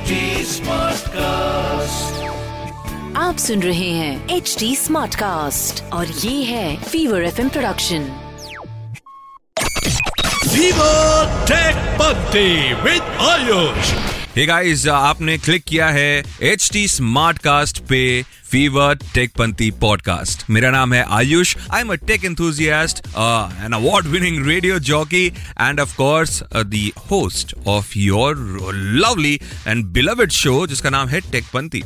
HD Smartcast। आप सुन रहे हैं HD Smartcast और ये है Fever FM production. Fever Tech Panti with Aayush। Hey guys, आपने क्लिक किया है HD Smartcast पे फीवर टेक पंती पॉडकास्ट। मेरा नाम है Aayush. I am a tech enthusiast, an award winning radio jockey and of course the host of your lovely and beloved show जिसका नाम है टेक पंती।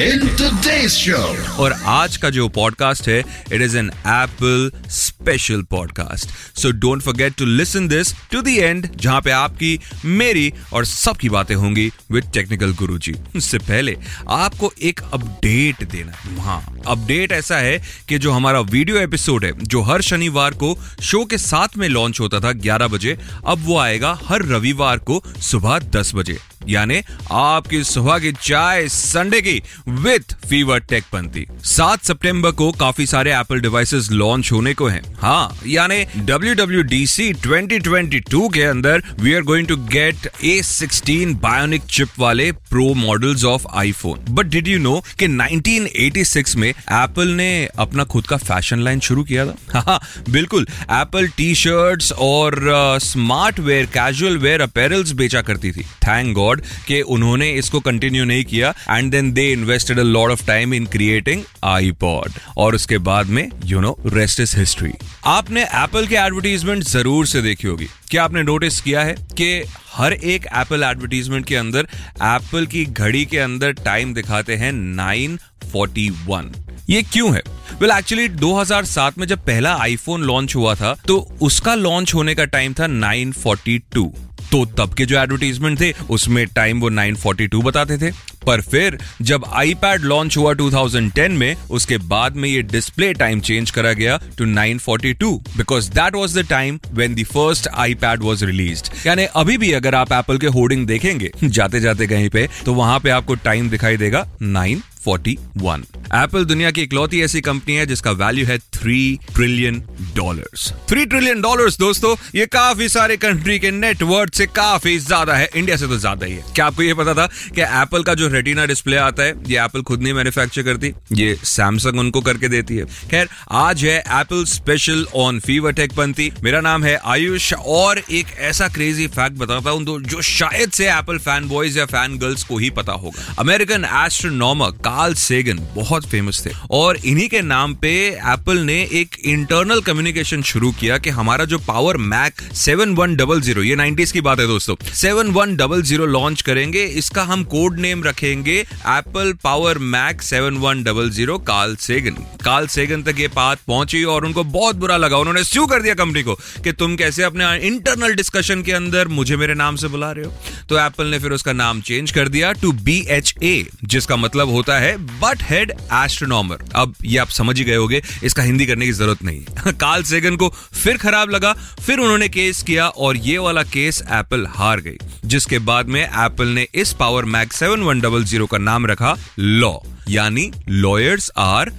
In today's show, और आज का जो पॉडकास्ट है it is an Apple special podcast, so don't forget to listen this to the end जहां पे आपकी, मेरी और सबकी बातें होंगी विद टेक्निकल गुरुजी। उससे पहले आपको एक अपडेट देना। हाँ, अपडेट ऐसा है कि जो हमारा वीडियो एपिसोड है जो हर शनिवार को शो के साथ में लॉन्च होता था 11 बजे, अब वो आएगा हर रविवार को सुबह 10 बजे, यानी आपकी सुबह की चाय संडे की विद फीवर टेक पंती। 7 सितंबर को काफी सारे एप्पल डिवाइसेस लॉन्च होने को हैं। हाँ, यानी WWDC 2022 के अंदर we are going to get A16 bionic chip वाले pro models of iPhone. But did you know कि 1986 में एप्पल ने अपना खुद का फैशन लाइन शुरू किया था। हाँ, बिल्कुल। एप्पल टी शर्ट्स और smart wear, casual wear apparels बेचा करती थी। थैंक गॉड कि उन्होंने इसको कंटिन्यू नहीं किया and then they invested a lot of time in creating iPod और उसके बाद में you know rest is history. आपने एप्पल के एडवर्टाइजमेंट जरूर से देखी होगी। क्या आपने नोटिस किया है कि हर एक एप्पल एडवर्टाइजमेंट के अंदर एप्पल की घड़ी के अंदर टाइम दिखाते हैं 9:41? ये क्यों है? वेल एक्चुअली 2007 में जब पहला आईफोन लॉन्च हुआ था तो उसका लॉन्च होने का टाइम था 9:42, तो तब के जो एडवर्टाइजमेंट थे उसमें टाइम वो 9:42 बताते थे। पर फिर जब iPad लॉन्च हुआ 2010 में, उसके बाद में ये डिस्प्ले टाइम चेंज करा गया to 9:42 because that was the time when the first iPad was released. यानी अभी भी अगर आप एप्पल के होर्डिंग देखेंगे जाते जाते कहीं पे तो वहां पे आपको टाइम दिखाई देगा 9:41। एप्पल दुनिया की इकलौती ऐसी कंपनी है जिसका वैल्यू है $3 ट्रिलियन। $3 ट्रिलियन दोस्तों, ये काफी सारे कंट्री के नेटवर्थ से काफी ज्यादा है, इंडिया से तो ज्यादा ही है। क्या आपको ये पता था कि एप्पल का जो रेटिना डिस्प्ले आता है ये एप्पल खुद नहीं मैन्युफैक्चर करती, ये सैमसंग उनको करके देती है। खैर, आज है Apple special on Fever take Panti. मेरा नाम है आयुष और एक ऐसा क्रेजी फैक्ट बताता हूं जो शायद से एप्पल फैन बॉयज या फैन गर्ल्स को ही पता होगा। अमेरिकन एस्ट्रोनॉमर कार्ल सेगन बहुत फेमस थे और इन्हीं के नाम पे एप्पल ने एक इंटरनल कम्युनिकेशन शुरू किया कि हमारा जो पावर मैक 7100, ये 90s की बात है दोस्तों, 7100 लॉन्च करेंगे, इसका हम कोड नेम रखेंगे Apple Power Mac 7100 Carl Sagan. Carl Sagan तक ये बात पहुंची और उनको बहुत बुरा लगा। उन्होंने स्यू कर दिया कंपनी को कि तुम कैसे अपने इंटरनल डिस्कशन के अंदर मुझे मेरे नाम से बुला रहे हो। तो एप्पल ने फिर उसका नाम चेंज कर दिया टू BHA, जिसका मतलब होता है बट हेड एस्ट्रोनॉमर। अब ये आप समझ ही गए होंगे, इसका हिंदी करने की जरूरत नहीं। कार्ल सेगन को फिर खराब लगा, फिर उन्होंने केस किया और ये वाला केस एप्पल हार गई, जिसके बाद में एप्पल ने इस पावर मैक 7100 का नाम रखा लॉ, यानी लॉयर्स आर ..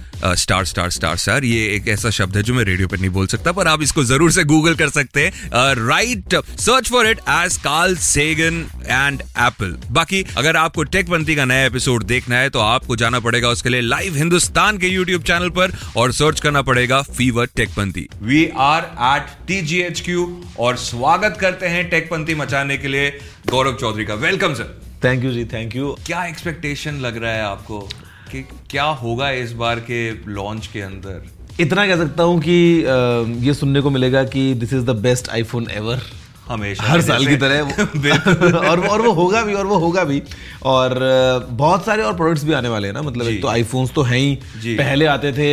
ये एक ऐसा शब्द है जो मैं रेडियो पर नहीं बोल सकता, पर आप इसको जरूर से गूगल कर सकते हैं। Right, search for it as Carl Sagan and Apple. बाकी अगर आपको टेक पंती का नया एपिसोड देखना है तो आपको जाना पड़ेगा उसके लिए लाइव हिंदुस्तान के यूट्यूब चैनल पर और सर्च करना पड़ेगा Fever take Panti. We are at TGHQ और स्वागत करते हैं टेक पंती मचाने के लिए गौरव चौधरी का। Welcome sir. थैंक यू जी, थैंक यू। क्या एक्सपेक्टेशन लग रहा है आपको कि क्या होगा इस बार के लॉन्च के अंदर? इतना कह सकता हूँ कि ये सुनने को मिलेगा कि this is the best iPhone ever, हमेशा हर साल की तरह और वो होगा भी, और वो होगा भी। और बहुत सारे और प्रोडक्ट्स भी आने वाले हैं ना, मतलब एक तो आईफोन्स तो हैं ही, पहले आते थे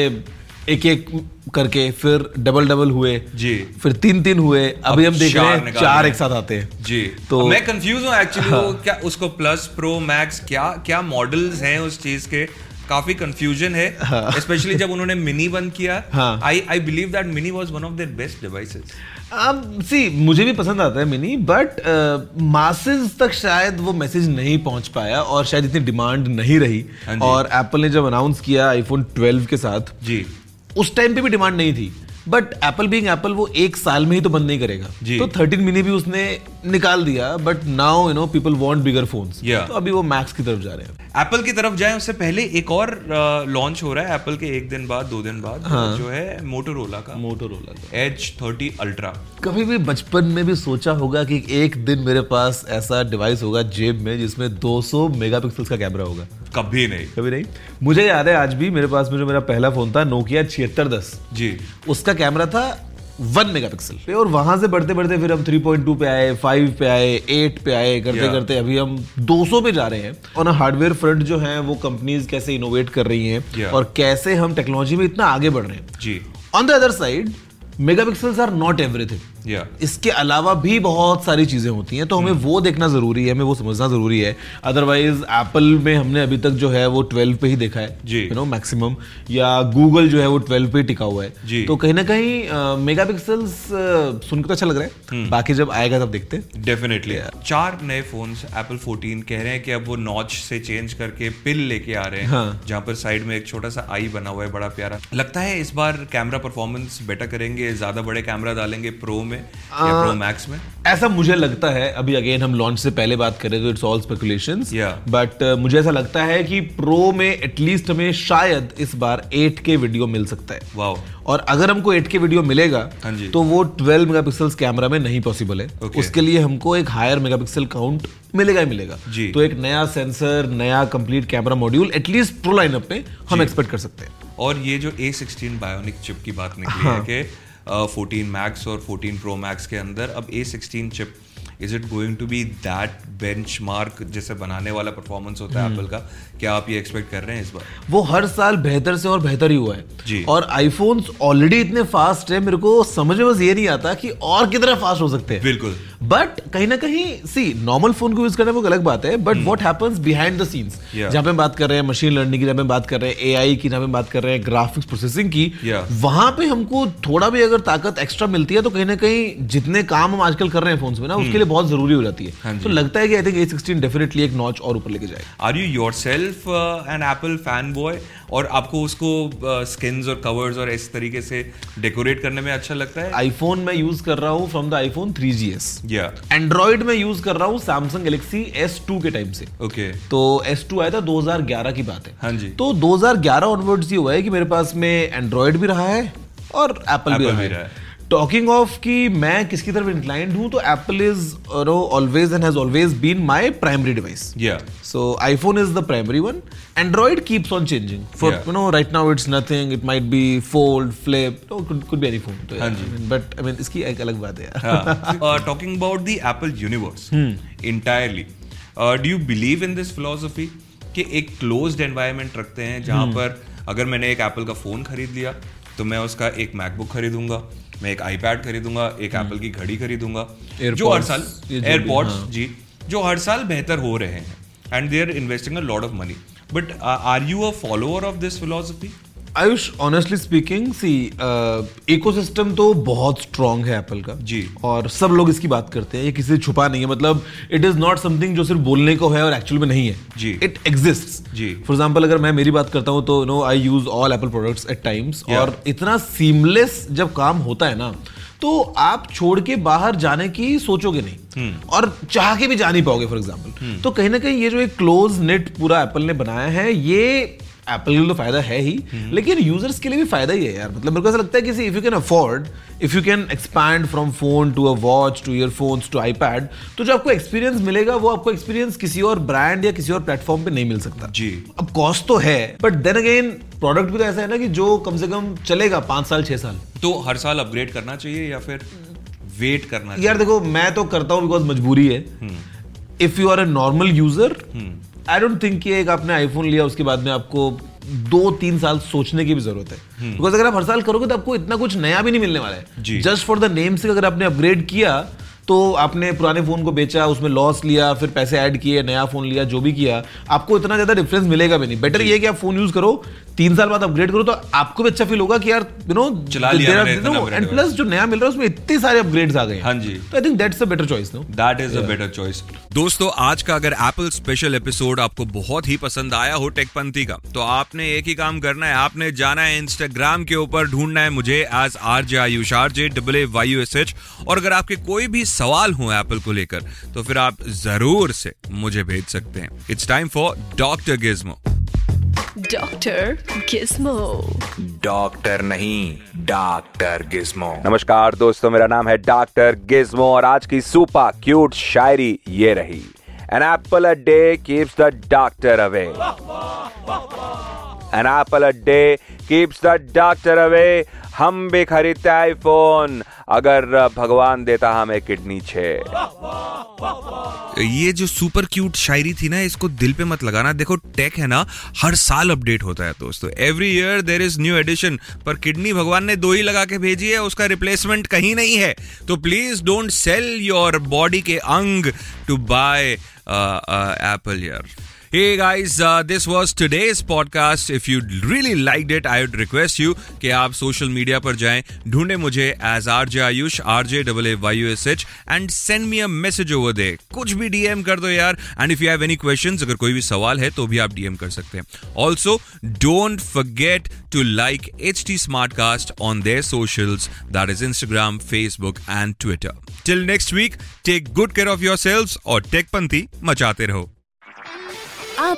एक एक करके, फिर डबल हुए जी, फिर तीन हुए, अभी हम देख रहे हैं 4 एक साथ आते हैं जी। तो मैं कंफ्यूज हूँ एक्चुअली। वो क्या उसको प्लस, प्रो, मैक्स, क्या क्या मॉडल्स हैं उस चीज के? काफी कंफ्यूजन है, स्पेशली जब उन्होंने मिनी बंद किया। I believe that mini was one of their best devices. मुझे भी पसंद आता है मिनी, बट मासेस तक शायद वो मैसेज नहीं पहुंच पाया और शायद इतनी डिमांड नहीं रही। और एप्पल ने जब अनाउंस किया आईफोन 12 के साथ जी, उस टाइम पे भी डिमांड नहीं थी बट एप्पल बीइंग एप्पल वो एक साल में ही तो बंद नहीं करेगा, तो 13 मिनी भी उसने निकाल दिया, but now you know people want bigger phones, तो अभी वो मैक्स की तरफ जा रहे हैं। एप्पल की तरफ जाए उससे पहले एक और लॉन्च हो रहा है एप्पल के एक दिन बाद, दो दिन बाद, हाँ, जो है मोटोरोला का एज 30 अल्ट्रा। कभी भी बचपन में भी सोचा होगा कि एक दिन मेरे पास ऐसा डिवाइस होगा जेब में जिसमें 200 मेगापिक्सल्स का कैमरा होगा? कभी नहीं, कभी नहीं। मुझे याद है आज भी मेरे पास में जो मेरा पहला फोन था नोकिया 7610 जी, उसका कैमरा था 1 मेगापिक्सल पे, और वहां से बढ़ते बढ़ते फिर हम 3.2 पे आए, 5 पे आए, 8 पे आए, करते करते अभी हम 200 पे जा रहे हैं। और ना हार्डवेयर फ्रंट जो है वो कंपनीज कैसे इनोवेट कर रही हैं और कैसे हम टेक्नोलॉजी में इतना आगे बढ़ रहे हैं जी। On the other side megapixels are not everything, इसके अलावा भी बहुत सारी चीजें होती हैं, तो हमें वो देखना जरूरी है, हमें वो समझना जरूरी है। अदरवाइज एप्पल में हमने अभी तक जो है वो 12 पे ही देखा है, यू नो मैक्सिमम, या गूगल जो है वो 12 पे ही टिका हुआ है। तो कहीं ना कहीं मेगापिक्सल्स सुनकर तो अच्छा लग रहा है, बाकी जब आएगा तब देखते हैं। डेफिनेटली 4 नए फोन्स एप्पल 14 कह रहे हैं कि अब वो नॉच से चेंज करके पिल लेके आ रहे हैं, जहां पर साइड में एक छोटा सा आई बना हुआ है, बड़ा प्यारा लगता है। इस बार कैमरा परफॉर्मेंस बेटर करेंगे, ज्यादा बड़े कैमरा डालेंगे प्रो में या प्रो मैक्स में, ऐसा मुझे लगता है। अभी अगेन हम लॉन्च से पहले बात करें तो इट्स ऑल स्पेकुलेशंस, बट मुझे ऐसा लगता है कि प्रो में एटलीस्ट हमें शायद इस बार 8K वीडियो मिल सकता है। वाओ। और अगर हमको 8K वीडियो मिलेगा तो वो 12 मेगापिक्सल कैमरा में नहीं पॉसिबल है, उसके लिए हमको एक हायर मेगापिक्सल काउंट मिलेगा ही मिलेगा। तो एक नया सेंसर, नया complete camera module at least pro lineup में हम एक्सपेक्ट कर सकते हैं। और ये जो A16 बायोनिक चिप की बात निकली है कि 14 मैक्स और 14 प्रो मैक्स के अंदर अब A16 chip, is it going to be that benchmark जैसे बनाने वाला परफॉर्मेंस होता है एप्पल का? क्या आप ये एक्सपेक्ट कर रहे हैं इस बार? वो हर साल बेहतर से और बेहतर ही हुआ है जी। और आईफोन्स ऑलरेडी इतने फास्ट है, मेरे को समझ में बस ये नहीं आता कि और कितना फास्ट हो सकते हैं। बिल्कुल, बट कहीं ना कहीं सी नॉर्मल फोन को यूज करना वो अलग बात है, but what happens behind the scenes, जहां पे हम बात कर रहे हैं मशीन लर्निंग की, जहां पे बात कर रहे हैं एआई की, जहां पे बात कर रहे हैं ग्राफिक्स प्रोसेसिंग की, वहां पे हमको थोड़ा भी अगर ताकत एक्स्ट्रा मिलती है तो कहीं ना कहीं जितने काम हम आजकल कर रहे हैं फोन्स में ना, उसके लिए बहुत जरूरी हो जाती है। तो लगता है कि आई थिंक A16 डेफिनेटली एक नॉच और ऊपर लेके जाएगा। Are you yourself an Apple fan boy, और आपको उसको स्किन्स और कवर्स और इस तरीके से डेकोरेट करने में अच्छा लगता है? आईफोन मैं यूज कर रहा हूं from the iPhone 3GS, Android में यूज कर रहा हूँ सैमसंग गैलेक्सी S2 के टाइम से। तो S2 आया था 2011 की बात है, तो 2011 ऑनवर्ड्स ये हुआ है कि मेरे पास में एंड्रॉइड भी रहा है और एप्पल भी रहा है। टॉकिंग ऑफ कि मैं किसकी तरफ इंक्लाइंड हूं, तो Apple is always and has always been my primary device. So iPhone is the primary one, Android keeps on changing for you know right now it's nothing, it might be fold, flip, could be any phone, but I mean इसकी एक अलग बात है। Talking about the Apple universe entirely, do you believe in this philosophy कि एक closed environment रखते हैं जहां पर अगर मैंने एक एप्पल का फोन खरीद लिया तो मैं उसका एक मैकबुक खरीदूंगा, मैं एक आईपैड खरीदूंगा, एक एप्पल की घड़ी खरीदूंगा, जो हर साल एयरपॉड्स जी, जो हर साल बेहतर हो रहे हैं, and they are investing a lot of money, but are you a follower of this philosophy? Aayush honestly speaking see, ecosystem तो बहुत स्ट्रांग है एप्पल का जी, और सब लोग इसकी बात करते हैं, ये किसी से छुपा नहीं है, मतलब इट इज नॉट समथिंग जो सिर्फ बोलने को है और एक्चुअल में नहीं है जी, इट एग्जिस्ट्स जी। फॉर एग्जांपल अगर मैं मेरी बात करता हूँ तो no I use all Apple products at times, और इतना सीमलेस जब काम होता है ना, तो आप छोड़ के बाहर जाने की सोचोगे नहीं और चाह के भी जा नहीं पाओगे। फॉर एग्जाम्पल तो कहीं ना कहीं ये जो एक क्लोज नेट पूरा एप्पल ने बनाया है, ये एप्पल के लिए तो फायदा है ही, लेकिन यूजर्स के लिए भी फायदा ही है यार। मतलब मेरे को ऐसा लगता है कि if you can afford, if you can expand from phone to a watch to earphones to iPad, तो जो आपको एक्सपीरियंस मिलेगा वो आपको एक्सपीरियंस किसी और ब्रांड या किसी और प्लेटफॉर्म पे नहीं मिल सकता जी। अब कॉस्ट तो है, बट देन अगेन प्रोडक्ट भी तो ऐसा है ना कि जो कम से कम चलेगा 5 साल 6 साल। तो हर साल अपग्रेड करना चाहिए या फिर वेट करना चाहिए? यार देखो मैं तो करता हूँ बिकॉज मजबूरी है। If you are a normal user, I don't think कि एक आपने आईफोन लिया उसके बाद में आपको 2-3 साल सोचने की भी जरूरत है, बिकॉज अगर आप हर साल करोगे तो आपको इतना कुछ नया भी नहीं मिलने वाला है। जस्ट फॉर द नेम से अगर आपने अपग्रेड किया तो आपने पुराने फ़ोन को बेचा, उसमें लॉस लिया, फिर पैसे ऐड किए, नया फ़ोन लिया, जो भी किया, आपको इतना ज़्यादा डिफरेंस मिलेगा भी नहीं। बेटर ये है कि आप फ़ोन यूज़ करो, 3 साल बाद अपग्रेड करो, तो आपको भी अच्छा फील होगा कि यार यू नो चला लिया, एंड प्लस जो नया मिल रहा है उसमें इतने सारे अपग्रेड्स आ गए। हाँ जी, तो I think that's a better choice. No that is a better choice. दोस्तों, आज का अगर एप्पल स्पेशल एपिसोड आपको बहुत ही पसंद आया हो टेक पंथी का, तो आपने एक ही काम करना है, आपने जाना है इंस्टाग्राम के ऊपर, ढूंढना है मुझे as RJ Aayush, RJ AAYUSH। और अगर आपके कोई भी सवाल हो एप्पल को लेकर तो फिर आप जरूर से मुझे भेज सकते हैं। It's time for doctor Gizmo. Doctor Gizmo, doctor नहीं डॉक्टर गिज्मो। नमस्कार दोस्तों, मेरा नाम है डॉक्टर गिज्मो और आज की सुपर क्यूट शायरी ये रही। An apple a day keeps the doctor away. An apple a day keeps the doctor away. हम भी खरीदते आईफोन अगर भगवान देता हमें किडनी छे। ये जो सुपर क्यूट शायरी थी ना, इसको दिल पे मत लगाना। देखो, टेक है ना, हर साल अपडेट होता है दोस्तों, every year there is new edition. पर किडनी भगवान ने 2 ही लगा के भेजी है, उसका रिप्लेसमेंट कहीं नहीं है। तो please don't sell your body के अंग टू बाय एप्पल यार। Hey guys, this was today's podcast. If you really liked it, I would request you कि आप social media पर जाएं, ढूंढें मुझे as RJ Aayush, RJ AAYUSH and send me a message over there. कुछ भी DM कर दो यार। And if you have any questions, अगर कोई भी सवाल है तो भी आप DM कर सकते हैं। Also, don't forget to like HD Smartcast on their socials, that is Instagram, Facebook and Twitter. Till next week, take good care of yourselves और टेकपंथी मचाते रहो। आप